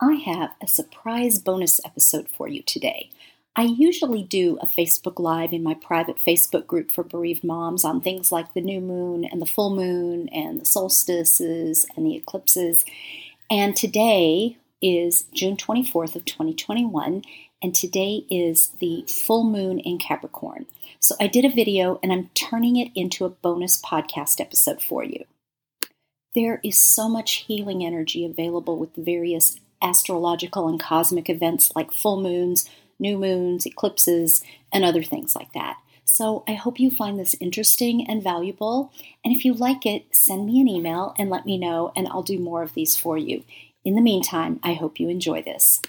I have a surprise bonus episode for you today. I usually do a Facebook Live in my private Facebook group for bereaved moms on things like the new moon and the full moon and the solstices and the eclipses. And today is June 24th of 2021, and today is the full moon in Capricorn. So I did a video, and I'm turning it into a bonus podcast episode for you. There is so much healing energy available with the various astrological and cosmic events like full moons, new moons, eclipses, and other things like that. So I hope you find this interesting and valuable. And if you like it, send me an email and let me know, and I'll do more of these for you. In the meantime, I hope you enjoy this.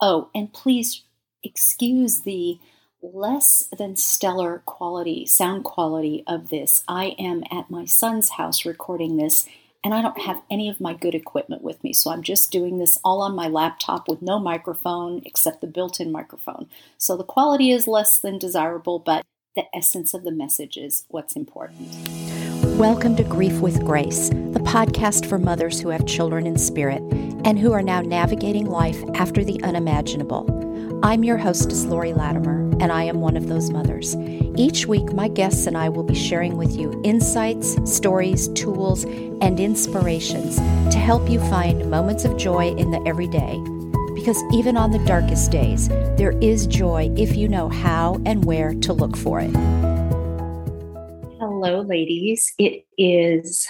Oh, and please excuse the less than stellar quality, sound quality of this. I am at my son's house recording this, and I don't have any of my good equipment with me, so I'm just doing this all on my laptop with no microphone except the built-in microphone. So the quality is less than desirable, but the essence of the message is what's important. Welcome to Grief with Grace, the podcast for mothers who have children in spirit and who are now navigating life after the unimaginable. I'm your hostess, Lori Latimer, and I am one of those mothers. Each week, my guests and I will be sharing with you insights, stories, tools, and inspirations to help you find moments of joy in the everyday. Because even on the darkest days, there is joy if you know how and where to look for it. Hello, ladies. It is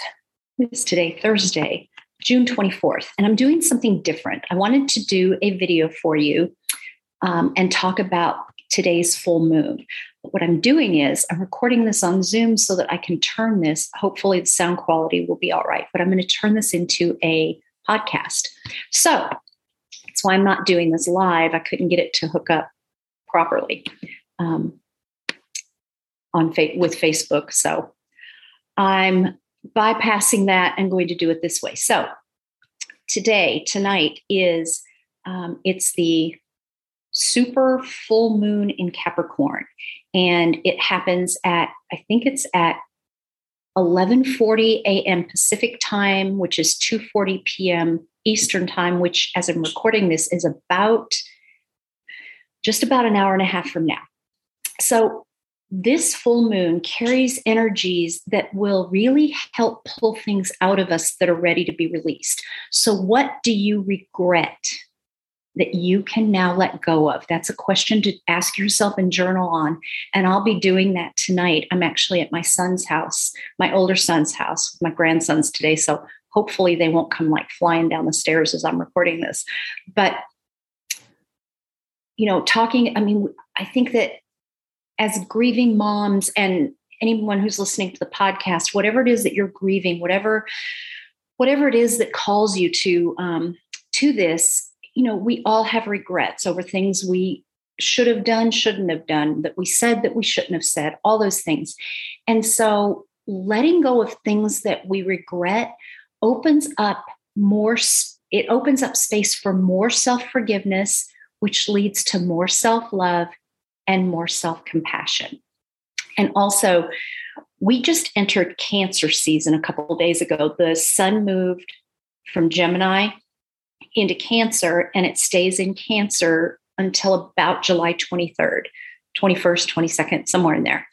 today, Thursday, June 24th, and I'm doing something different. I wanted to do a video for you and talk about today's full moon. But what I'm doing is I'm recording this on Zoom so that I can turn this. Hopefully the sound quality will be all right, but I'm going to turn this into a podcast. So that's why I'm not doing this live. I couldn't get it to hook up properly with Facebook. So I'm bypassing that and going to do it this way. So tonight is, it's the super full moon in Capricorn, and it happens at, I think it's at 11:40 a.m. Pacific time, which is 2:40 p.m. Eastern time, which as I'm recording this is about just about an hour and a half from now. So this full moon carries energies that will really help pull things out of us that are ready to be released. So what do you regret that you can now let go of? That's a question to ask yourself and journal on. And I'll be doing that tonight. I'm actually at my son's house, my older son's house, with my grandsons today. So hopefully they won't come like flying down the stairs as I'm recording this. But, you know, I think that as grieving moms and anyone who's listening to the podcast, whatever it is that you're grieving, whatever it is that calls you to this, you know, we all have regrets over things we should have done, shouldn't have done, that we said that we shouldn't have said, all those things. And so letting go of things that we regret opens up space for more self-forgiveness, which leads to more self-love and more self-compassion. And also, we just entered Cancer season a couple of days ago. The sun moved from Gemini into Cancer, and it stays in Cancer until about July 23rd, 21st, 22nd, somewhere in there.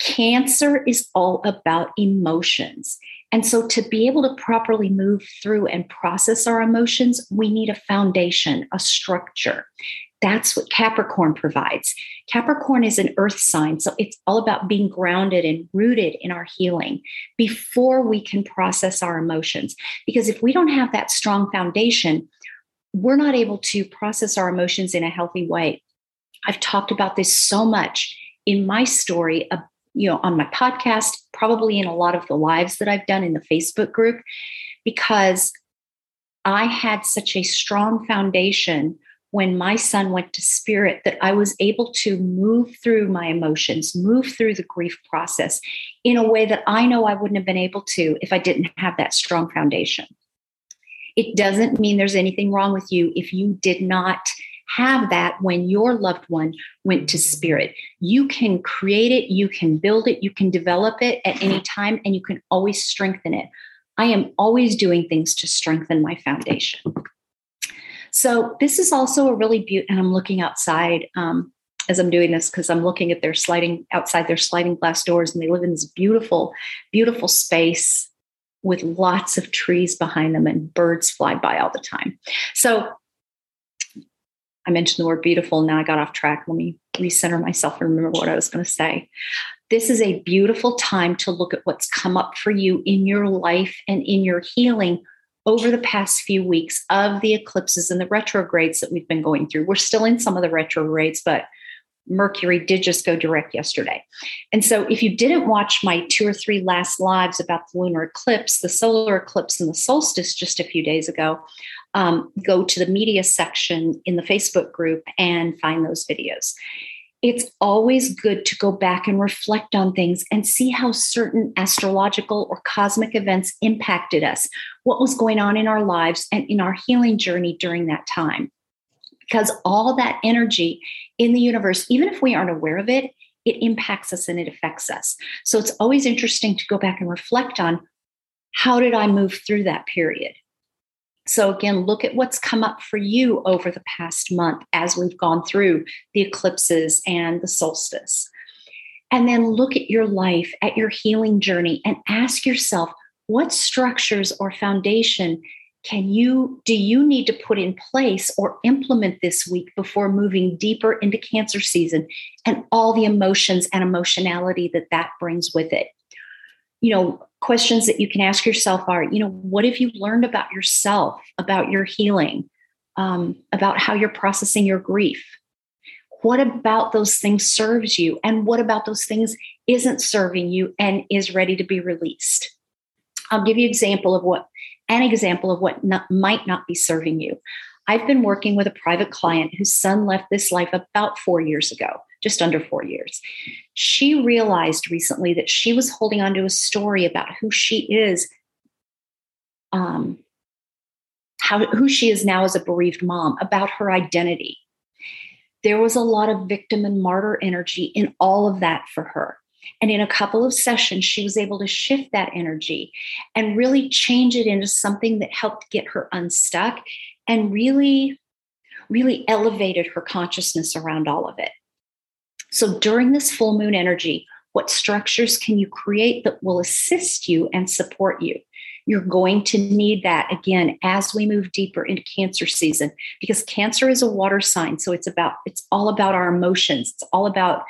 Cancer is all about emotions. And so to be able to properly move through and process our emotions, we need a foundation, a structure. That's what Capricorn provides. Capricorn is an earth sign, so it's all about being grounded and rooted in our healing before we can process our emotions. Because if we don't have that strong foundation, we're not able to process our emotions in a healthy way. I've talked about this so much in my story, on my podcast, probably in a lot of the lives that I've done in the Facebook group, because I had such a strong foundation when my son went to spirit that I was able to move through my emotions, move through the grief process in a way that I know I wouldn't have been able to if I didn't have that strong foundation. It doesn't mean there's anything wrong with you if you did not have that when your loved one went to spirit. You can create it, you can build it, you can develop it at any time, and you can always strengthen it. I am always doing things to strengthen my foundation. So this is also a really beautiful, and I'm looking outside as I'm doing this, because I'm looking at their sliding glass doors, and they live in this beautiful, beautiful space with lots of trees behind them, and birds fly by all the time. So I mentioned the word beautiful. Now I got off track. Let me recenter myself and remember what I was going to say. This is a beautiful time to look at what's come up for you in your life and in your healing over the past few weeks of the eclipses and the retrogrades that we've been going through. We're still in some of the retrogrades, but Mercury did just go direct yesterday. And so if you didn't watch my 2 or 3 last lives about the lunar eclipse, the solar eclipse, and the solstice just a few days ago, go to the media section in the Facebook group and find those videos. It's always good to go back and reflect on things and see how certain astrological or cosmic events impacted us, what was going on in our lives and in our healing journey during that time. Because all that energy in the universe, even if we aren't aware of it, it impacts us and it affects us. So it's always interesting to go back and reflect on, how did I move through that period? So again, look at what's come up for you over the past month as we've gone through the eclipses and the solstice. And then look at your life, at your healing journey, and ask yourself, what structures or foundation do you need to put in place or implement this week before moving deeper into Cancer season and all the emotions and emotionality that brings with it? Questions that you can ask yourself are, what have you learned about yourself, about your healing, about how you're processing your grief? What about those things serves you? And what about those things isn't serving you and is ready to be released? I'll give you an example of what might not be serving you. I've been working with a private client whose son left this life about 4 years ago, just under 4 years. She realized recently that she was holding on to a story about who she is, who she is now as a bereaved mom, about her identity. There was a lot of victim and martyr energy in all of that for her. And in a couple of sessions, she was able to shift that energy and really change it into something that helped get her unstuck and really, really elevated her consciousness around all of it. So during this full moon energy, what structures can you create that will assist you and support you? You're going to need that again as we move deeper into Cancer season, because Cancer is a water sign. So it's all about our emotions. It's all about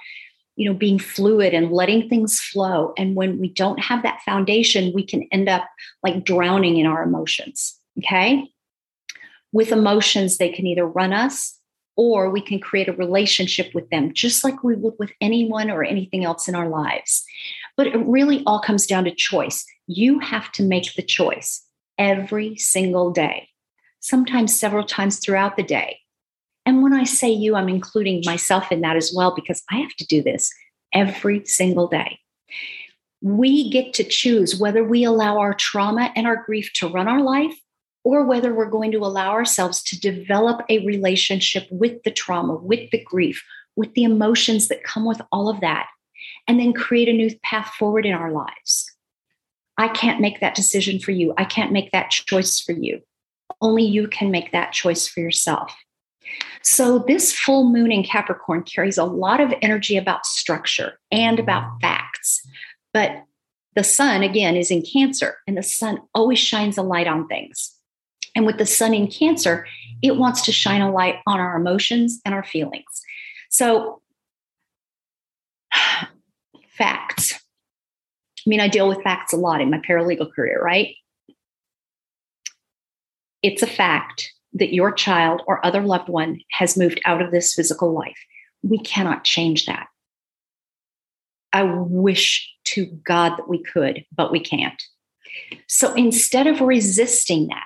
being fluid and letting things flow. And when we don't have that foundation, we can end up like drowning in our emotions. Okay. With emotions, they can either run us or we can create a relationship with them, just like we would with anyone or anything else in our lives. But it really all comes down to choice. You have to make the choice every single day, sometimes several times throughout the day. And when I say you, I'm including myself in that as well, because I have to do this every single day. We get to choose whether we allow our trauma and our grief to run our life, or whether we're going to allow ourselves to develop a relationship with the trauma, with the grief, with the emotions that come with all of that, and then create a new path forward in our lives. I can't make that decision for you. I can't make that choice for you. Only you can make that choice for yourself. So this full moon in Capricorn carries a lot of energy about structure and about facts. But the sun, again, is in Cancer, and the sun always shines a light on things. And with the sun in Cancer, it wants to shine a light on our emotions and our feelings. So facts. I deal with facts a lot in my paralegal career, right? It's a fact that your child or other loved one has moved out of this physical life. We cannot change that. I wish to God that we could, but we can't. So instead of resisting that,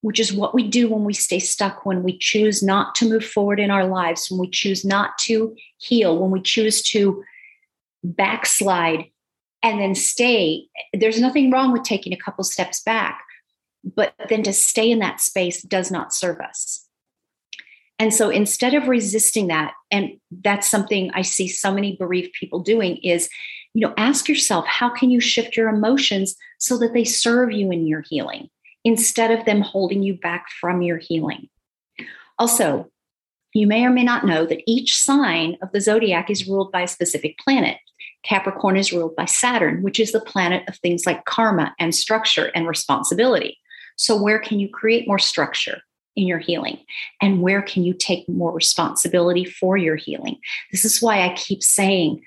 which is what we do when we stay stuck, when we choose not to move forward in our lives, when we choose not to heal, when we choose to backslide and then stay, there's nothing wrong with taking a couple steps back. But then to stay in that space does not serve us. And so instead of resisting that, and that's something I see so many bereaved people doing is, ask yourself, how can you shift your emotions so that they serve you in your healing instead of them holding you back from your healing? Also, you may or may not know that each sign of the zodiac is ruled by a specific planet. Capricorn is ruled by Saturn, which is the planet of things like karma and structure and responsibility. So where can you create more structure in your healing? And where can you take more responsibility for your healing? This is why I keep saying,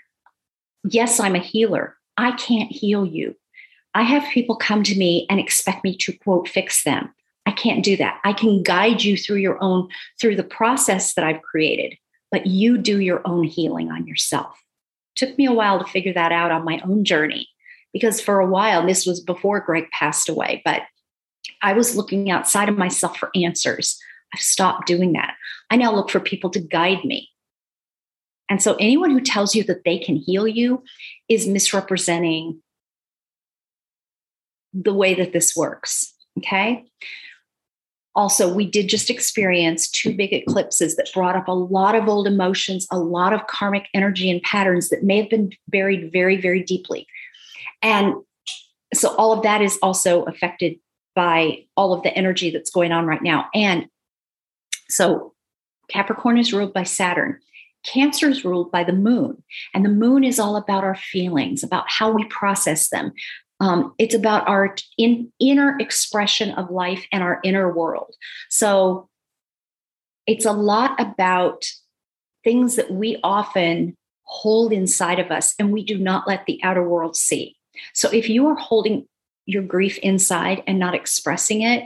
yes, I'm a healer. I can't heal you. I have people come to me and expect me to, quote, fix them. I can't do that. I can guide you through your own, through the process that I've created, but you do your own healing on yourself. Took me a while to figure that out on my own journey, because for a while, this was before Greg passed away, but I was looking outside of myself for answers. I've stopped doing that. I now look for people to guide me. And so anyone who tells you that they can heal you is misrepresenting the way that this works, okay? Also, we did just experience two big eclipses that brought up a lot of old emotions, a lot of karmic energy and patterns that may have been buried very, very deeply. And so all of that is also affected by all of the energy that's going on right now. And so Capricorn is ruled by Saturn. Cancer is ruled by the moon. And the moon is all about our feelings, about how we process them. It's about our inner expression of life and our inner world. So it's a lot about things that we often hold inside of us and we do not let the outer world see. So if you are holding your grief inside and not expressing it,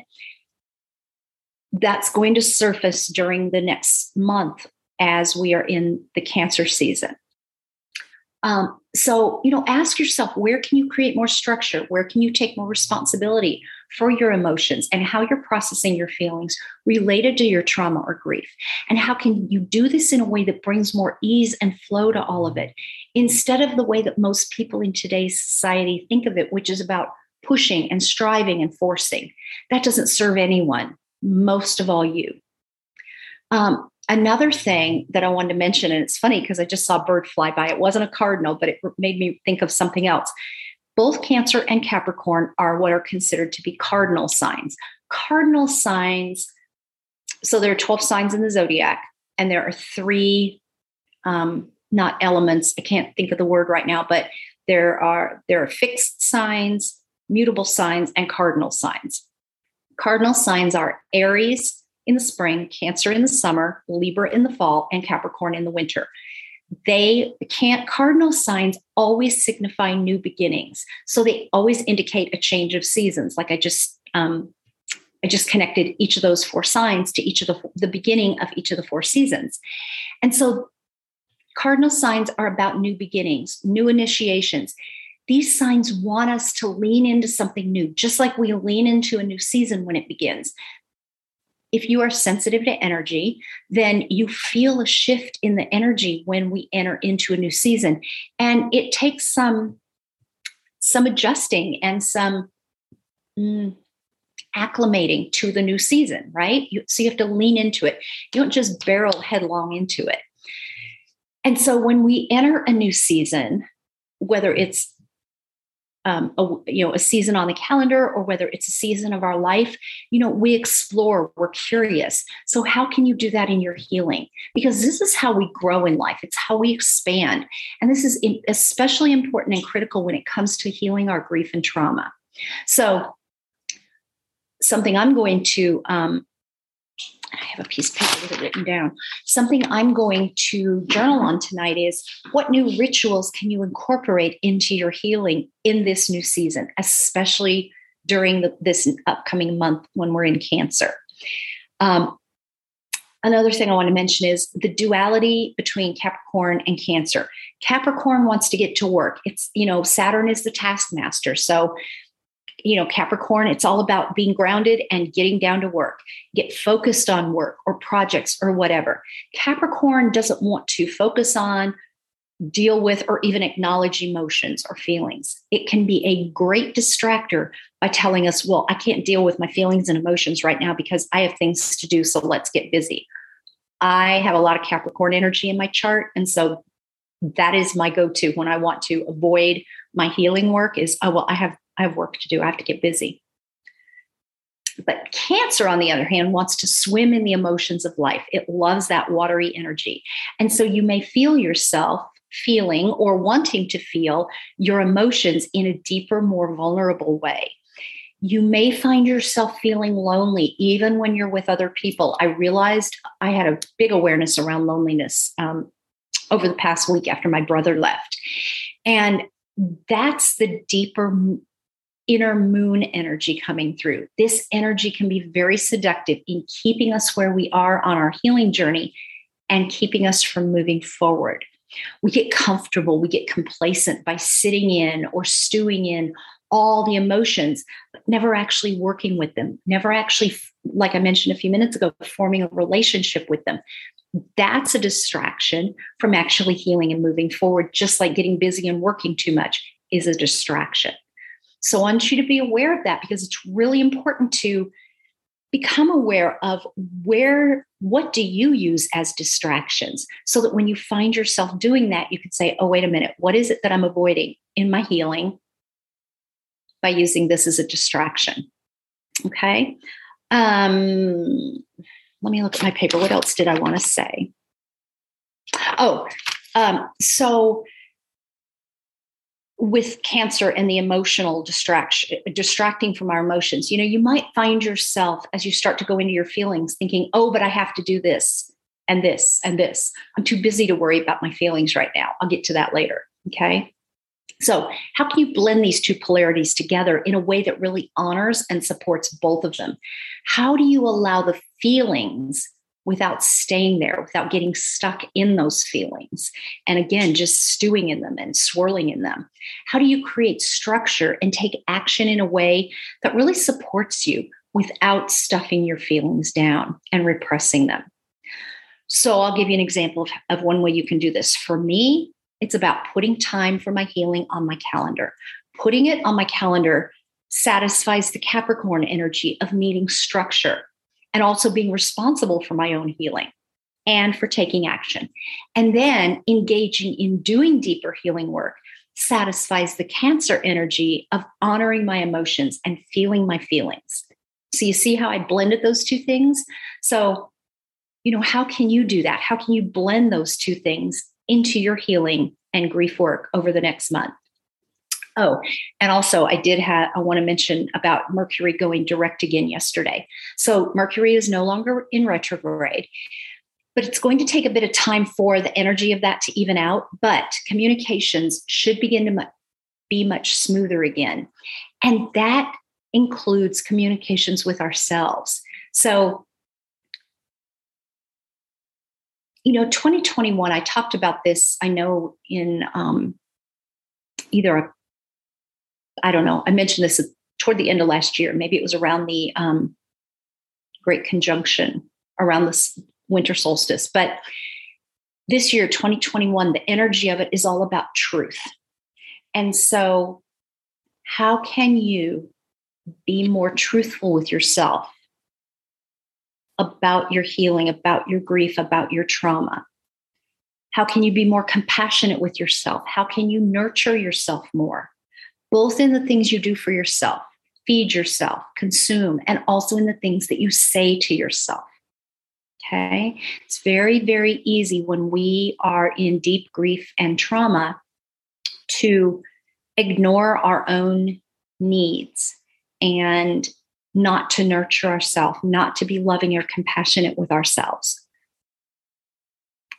that's going to surface during the next month as we are in the Cancer season. So, you know, ask yourself, where can you create more structure? Where can you take more responsibility for your emotions and how you're processing your feelings related to your trauma or grief? And how can you do this in a way that brings more ease and flow to all of it, instead of the way that most people in today's society think of it, which is about pushing and striving and forcing? That doesn't serve anyone, most of all you. Another thing that I wanted to mention, and it's funny because I just saw a bird fly by. It wasn't a cardinal, but it made me think of something else. Both Cancer and Capricorn are what are considered to be cardinal signs. Cardinal signs, so there are 12 signs in the zodiac, and there are three, not elements, I can't think of the word right now, but there are fixed signs, mutable signs, and cardinal signs. Cardinal signs are Aries in the spring, Cancer in the summer, Libra in the fall, and Capricorn in the winter. Cardinal signs always signify new beginnings. So they always indicate a change of seasons. Like I just connected each of those four signs to each of the beginning of each of the four seasons. And so cardinal signs are about new beginnings, new initiations. These signs want us to lean into something new, just like we lean into a new season when it begins. If you are sensitive to energy, then you feel a shift in the energy when we enter into a new season. And it takes some adjusting and some acclimating to the new season, right? So you have to lean into it. You don't just barrel headlong into it. And so when we enter a new season, whether it's a season on the calendar, or whether it's a season of our life, you know, we explore, we're curious. So how can you do that in your healing? Because this is how we grow in life. It's how we expand. And this is especially important and critical when it comes to healing our grief and trauma. So something I'm going to, I have a piece of paper with it written down. Something I'm going to journal on tonight is, what new rituals can you incorporate into your healing in this new season, especially during this upcoming month when we're in Cancer. Another thing I want to mention is the duality between Capricorn and Cancer. Capricorn wants to get to work. It's, you know, Saturn is the taskmaster. So, you know, Capricorn, it's all about being grounded and getting down to work, get focused on work or projects or whatever. Capricorn doesn't want to focus on, deal with, or even acknowledge emotions or feelings. It can be a great distractor by telling us, well, I can't deal with my feelings and emotions right now because I have things to do. So let's get busy. I have a lot of Capricorn energy in my chart. And so that is my go-to when I want to avoid my healing work is, I have work to do. I have to get busy. But Cancer, on the other hand, wants to swim in the emotions of life. It loves that watery energy. And so you may feel yourself feeling or wanting to feel your emotions in a deeper, more vulnerable way. You may find yourself feeling lonely, even when you're with other people. I realized I had a big awareness around loneliness over the past week after my brother left. And that's the deeper inner moon energy coming through. This energy can be very seductive in keeping us where we are on our healing journey and keeping us from moving forward. We get comfortable, we get complacent by sitting in or stewing in all the emotions, but never actually working with them, never actually, like I mentioned a few minutes ago, forming a relationship with them. That's a distraction from actually healing and moving forward, just like getting busy and working too much is a distraction. So I want you to be aware of that, because it's really important to become aware of what do you use as distractions, so that when you find yourself doing that, you can say, oh, wait a minute, what is it that I'm avoiding in my healing by using this as a distraction? Okay. Let me look at my paper. What else did I want to say? So with Cancer and the emotional distraction, distracting from our emotions, you know, you might find yourself as you start to go into your feelings thinking, oh, but I have to do this and this and this. I'm too busy to worry about my feelings right now. I'll get to that later. Okay. So how can you blend these two polarities together in a way that really honors and supports both of them? How do you allow the feelings without staying there, without getting stuck in those feelings? And again, just stewing in them and swirling in them. How do you create structure and take action in a way that really supports you without stuffing your feelings down and repressing them? So I'll give you an example of one way you can do this. For me, it's about putting time for my healing on my calendar. Putting it on my calendar satisfies the Capricorn energy of needing structure and also being responsible for my own healing and for taking action. And then engaging in doing deeper healing work satisfies the Cancer energy of honoring my emotions and feeling my feelings. So you see how I blended those two things? So, you know, how can you do that? How can you blend those two things into your healing and grief work over the next month? Oh, and also I want to mention about Mercury going direct again yesterday. So Mercury is no longer in retrograde, but it's going to take a bit of time for the energy of that to even out, but communications should begin to be much smoother again. And that includes communications with ourselves. So, you know, 2021, I talked about this, I know in I mentioned this toward the end of last year. Maybe it was around the Great Conjunction, around this winter solstice. But this year, 2021, the energy of it is all about truth. And so how can you be more truthful with yourself about your healing, about your grief, about your trauma? How can you be more compassionate with yourself? How can you nurture yourself more? Both in the things you do for yourself, feed yourself, consume, and also in the things that you say to yourself. Okay. It's very, very easy when we are in deep grief and trauma to ignore our own needs and not to nurture ourselves, not to be loving or compassionate with ourselves.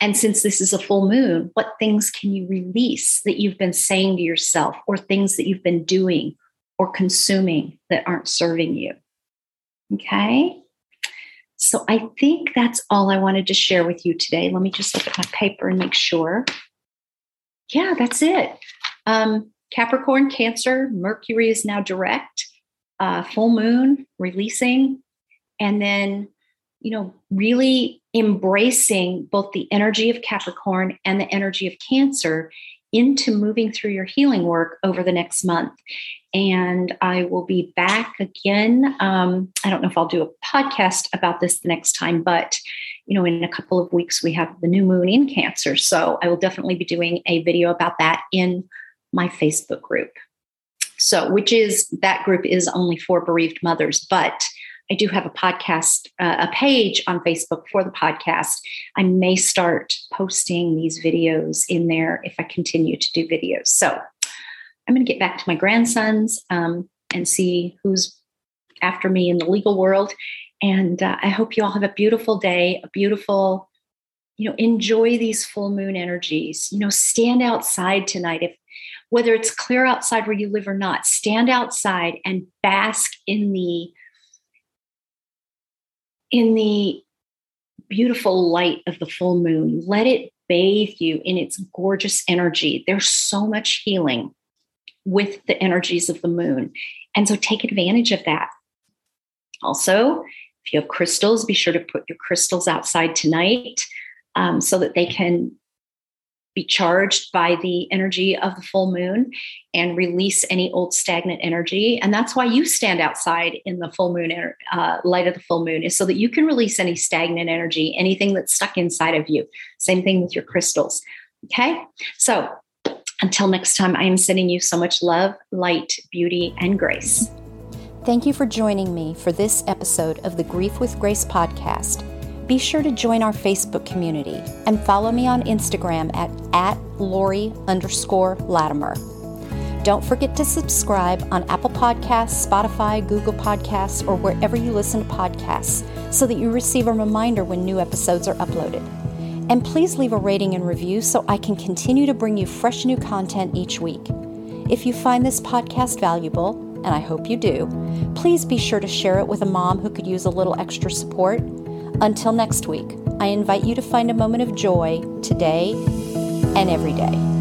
And since this is a full moon, what things can you release that you've been saying to yourself, or things that you've been doing or consuming that aren't serving you? Okay. So I think that's all I wanted to share with you today. Let me just look at my paper and make sure. Yeah, that's it. Capricorn, Cancer, Mercury is now direct, full moon, releasing, and then, you know, really embracing both the energy of Capricorn and the energy of Cancer into moving through your healing work over the next month. And I will be back again. I don't know if I'll do a podcast about this the next time, but, you know, in a couple of weeks, we have the new moon in Cancer. So I will definitely be doing a video about that in my Facebook group. So, that group is only for bereaved mothers, but I do have a podcast, a page on Facebook for the podcast. I may start posting these videos in there if I continue to do videos. So I'm going to get back to my grandsons and see who's after me in the legal world. And I hope you all have a beautiful day, a beautiful, enjoy these full moon energies, stand outside tonight. Whether it's clear outside where you live or not, stand outside and bask in the beautiful light of the full moon. Let it bathe you in its gorgeous energy. There's so much healing with the energies of the moon. And so take advantage of that. Also, if you have crystals, be sure to put your crystals outside tonight so that they can be charged by the energy of the full moon and release any old stagnant energy. And that's why you stand outside in the full moon light of the full moon, is so that you can release any stagnant energy, anything that's stuck inside of you. Same thing with your crystals. Okay. So until next time, I am sending you so much love, light, beauty, and grace. Thank you for joining me for this episode of the Grief with Grace podcast. Be sure to join our Facebook community and follow me on Instagram at @Lori_Latimer. Don't forget to subscribe on Apple Podcasts, Spotify, Google Podcasts, or wherever you listen to podcasts so that you receive a reminder when new episodes are uploaded. And please leave a rating and review so I can continue to bring you fresh new content each week. If you find this podcast valuable, and I hope you do, please be sure to share it with a mom who could use a little extra support. Until next week, I invite you to find a moment of joy today and every day.